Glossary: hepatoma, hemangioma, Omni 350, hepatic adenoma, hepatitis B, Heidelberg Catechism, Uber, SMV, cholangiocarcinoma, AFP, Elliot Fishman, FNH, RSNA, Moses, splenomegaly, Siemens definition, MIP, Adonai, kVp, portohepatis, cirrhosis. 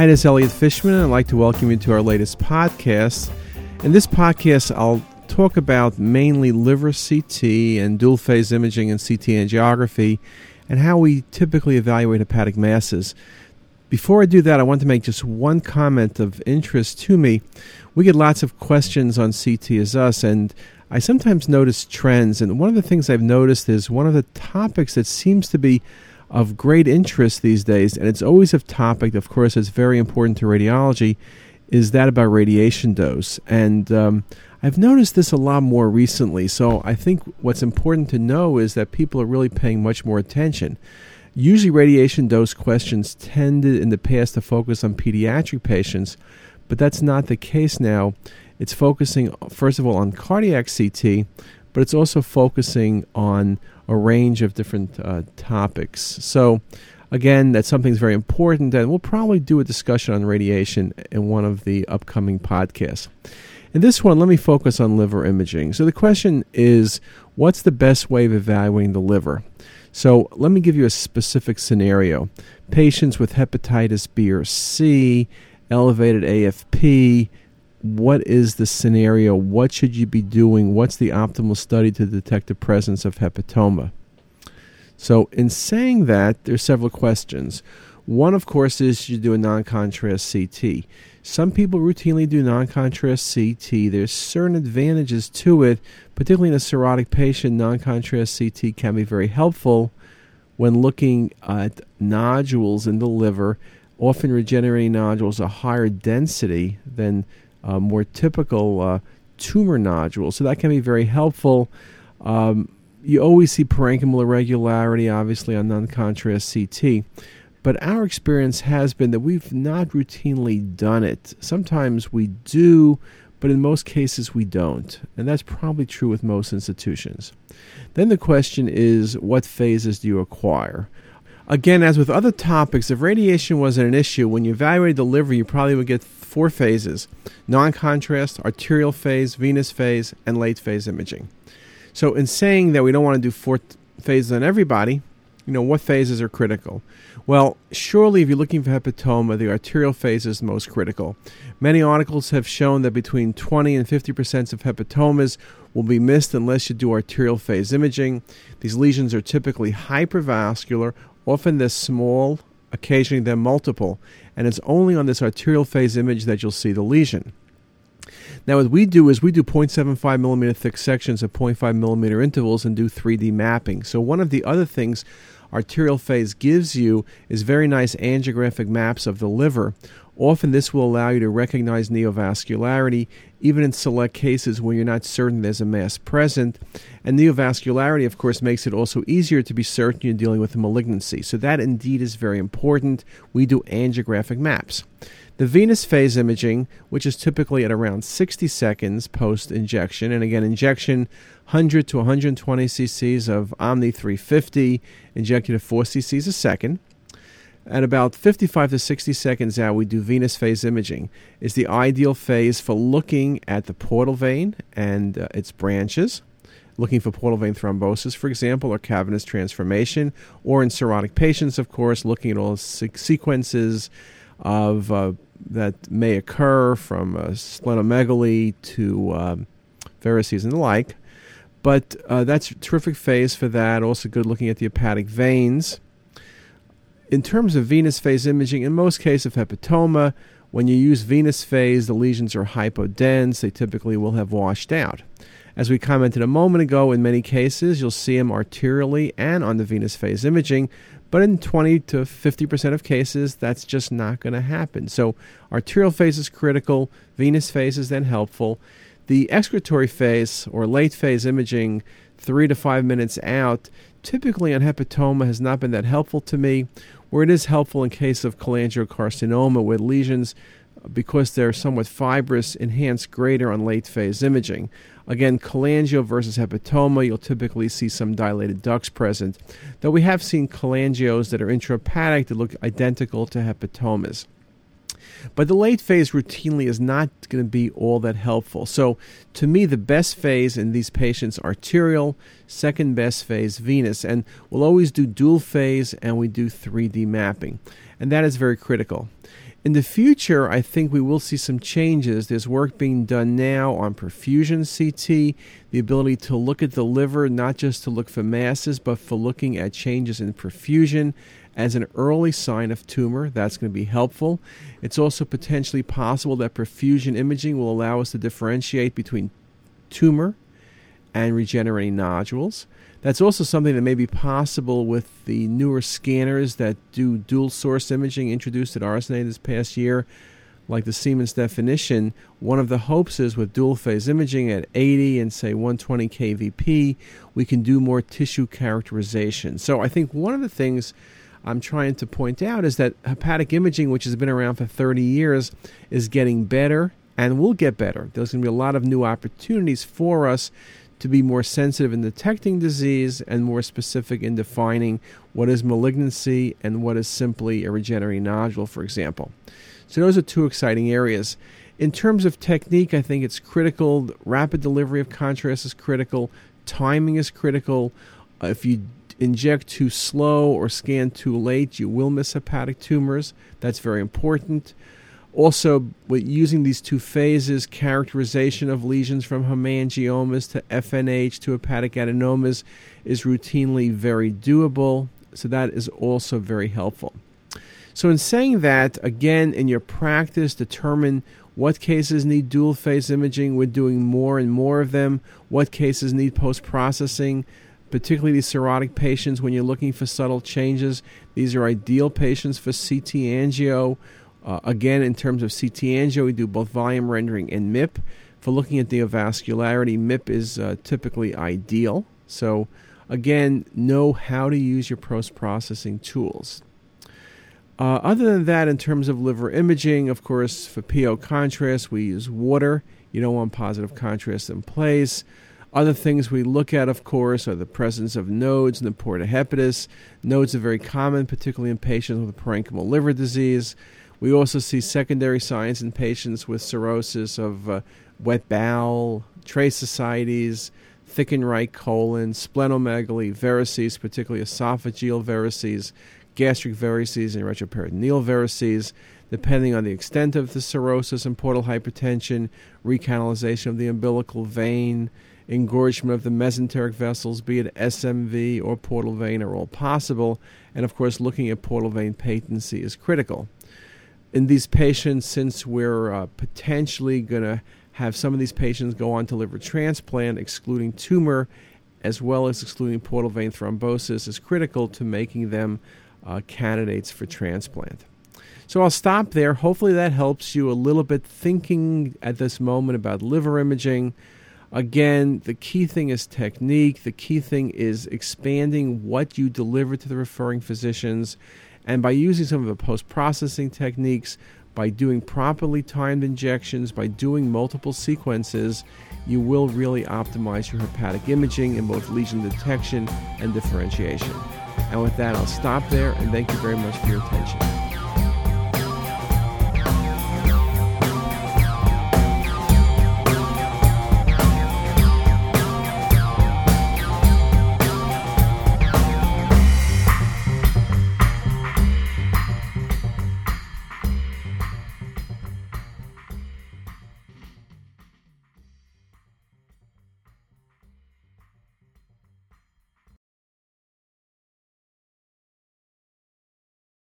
Hi, this is Elliot Fishman, and I'd like to welcome you to our latest podcast. In this podcast, I'll talk about mainly liver CT and dual-phase imaging and CT angiography and how we typically evaluate hepatic masses. Before I do that, I want to make just one comment of interest to me. We get lots of questions on CT as us, and I sometimes notice trends. And one of the things I've noticed is one of the topics that seems to be of great interest these days, and it's always a topic, of course, that's very important to radiology, is that about radiation dose. And I've noticed this a lot more recently. So I think what's important to know is that people are really paying much more attention. Usually radiation dose questions tended in the past to focus on pediatric patients, but that's not the case now. It's focusing, first of all, on cardiac CT, but it's also focusing on a range of different topics. So, again, that's something that's very important, and we'll probably do a discussion on radiation in one of the upcoming podcasts. In this one, let me focus on liver imaging. So the question is, what's the best way of evaluating the liver? So let me give you a specific scenario. Patients with hepatitis B or C, elevated AFP, what is the scenario? What should you be doing? What's the optimal study to detect the presence of hepatoma? So in saying that, there's several questions. One, of course, is you do a non-contrast CT. Some people routinely do non-contrast CT. There's certain advantages to it, particularly in a cirrhotic patient. Non-contrast CT can be very helpful when looking at nodules in the liver. Often regenerating nodules are higher density than more typical tumor nodules, so that can be very helpful. You always see parenchymal irregularity, obviously, on non-contrast CT. But our experience has been that we've not routinely done it. Sometimes we do, but in most cases we don't. And that's probably true with most institutions. Then the question is, what phases do you acquire? Again, as with other topics, if radiation wasn't an issue, when you evaluated the liver, you probably would get four phases: non-contrast, arterial phase, venous phase, and late phase imaging. So in saying that we don't want to do four phases on everybody, you know, what phases are critical? Well, surely if you're looking for hepatoma, the arterial phase is most critical. Many articles have shown that between 20 and 50% of hepatomas will be missed unless you do arterial phase imaging. These lesions are typically hypervascular, often they're small, occasionally they're multiple, and it's only on this arterial phase image that you'll see the lesion. Now, what we do is we do 0.75 millimeter thick sections at 0.5 millimeter intervals and do 3D mapping. So one of the other things arterial phase gives you is very nice angiographic maps of the liver. Often this will allow you to recognize neovascularity, even in select cases when you're not certain there's a mass present. And neovascularity, of course, makes it also easier to be certain you're dealing with a malignancy. So that indeed is very important. We do angiographic maps. The venous phase imaging, which is typically at around 60 seconds post-injection, and again, injection 100 to 120 cc's of Omni 350, injected at 4 cc's a second. At about 55 to 60 seconds out, we do venous phase imaging. It's the ideal phase for looking at the portal vein and its branches, looking for portal vein thrombosis, for example, or cavernous transformation, or in cirrhotic patients, of course, looking at all sequences of that may occur from splenomegaly to varices and the like. But that's a terrific phase for that. Also good looking at the hepatic veins. In terms of venous phase imaging, in most cases of hepatoma, when you use venous phase, the lesions are hypodense. They typically will have washed out. As we commented a moment ago, in many cases, you'll see them arterially and on the venous phase imaging, but in 20 to 50% of cases, that's just not going to happen. So arterial phase is critical. Venous phase is then helpful. The excretory phase or late phase imaging, 3 to 5 minutes out, typically on hepatoma has not been that helpful to me, where it is helpful in case of cholangiocarcinoma where lesions, because they're somewhat fibrous, enhance greater on late phase imaging. Again, cholangio versus hepatoma, you'll typically see some dilated ducts present, though we have seen cholangios that are intrahepatic that look identical to hepatomas. But the late phase routinely is not going to be all that helpful. So to me, the best phase in these patients, arterial, second best phase, venous. And we'll always do dual phase and we do 3D mapping. And that is very critical. In the future, I think we will see some changes. There's work being done now on perfusion CT, the ability to look at the liver, not just to look for masses, but for looking at changes in perfusion as an early sign of tumor. That's going to be helpful. It's also potentially possible that perfusion imaging will allow us to differentiate between tumor and regenerating nodules. That's also something that may be possible with the newer scanners that do dual source imaging introduced at RSNA this past year, like the Siemens definition. One of the hopes is with dual phase imaging at 80 and say 120 kVp, we can do more tissue characterization. So I think one of the things I'm trying to point out is that hepatic imaging, which has been around for 30 years, is getting better and will get better. There's going to be a lot of new opportunities for us to be more sensitive in detecting disease and more specific in defining what is malignancy and what is simply a regenerating nodule, for example. So those are two exciting areas. In terms of technique, I think it's critical. Rapid delivery of contrast is critical. Timing is critical. If you inject too slow or scan too late, you will miss hepatic tumors. That's very important. Also, with using these two phases, characterization of lesions from hemangiomas to FNH to hepatic adenomas is routinely very doable. So that is also very helpful. So in saying that, again, in your practice, determine what cases need dual-phase imaging. We're doing more and more of them. What cases need post-processing, particularly these cirrhotic patients when you're looking for subtle changes. These are ideal patients for CT angio. Again, in terms of CT angio, we do both volume rendering and MIP. For looking at neovascularity, MIP is typically ideal. So, again, know how to use your post-processing tools. Other than that, in terms of liver imaging, of course, for PO contrast, we use water. You don't want positive contrast in place. Other things we look at, of course, are the presence of nodes in the portohepatis. Nodes are very common, particularly in patients with parenchymal liver disease. We also see secondary signs in patients with cirrhosis of wet bowel, trace ascites, thickened right colon, splenomegaly, varices, particularly esophageal varices, gastric varices, and retroperitoneal varices. Depending on the extent of the cirrhosis and portal hypertension, recanalization of the umbilical vein, engorgement of the mesenteric vessels, be it SMV or portal vein, are all possible. And, of course, looking at portal vein patency is critical. In these patients, since we're potentially going to have some of these patients go on to liver transplant, excluding tumor as well as excluding portal vein thrombosis is critical to making them candidates for transplant. So I'll stop there. Hopefully that helps you a little bit thinking at this moment about liver imaging. Again, the key thing is technique. The key thing is expanding what you deliver to the referring physicians. And by using some of the post-processing techniques, by doing properly timed injections, by doing multiple sequences, you will really optimize your hepatic imaging in both lesion detection and differentiation. And with that, I'll stop there, and thank you very much for your attention.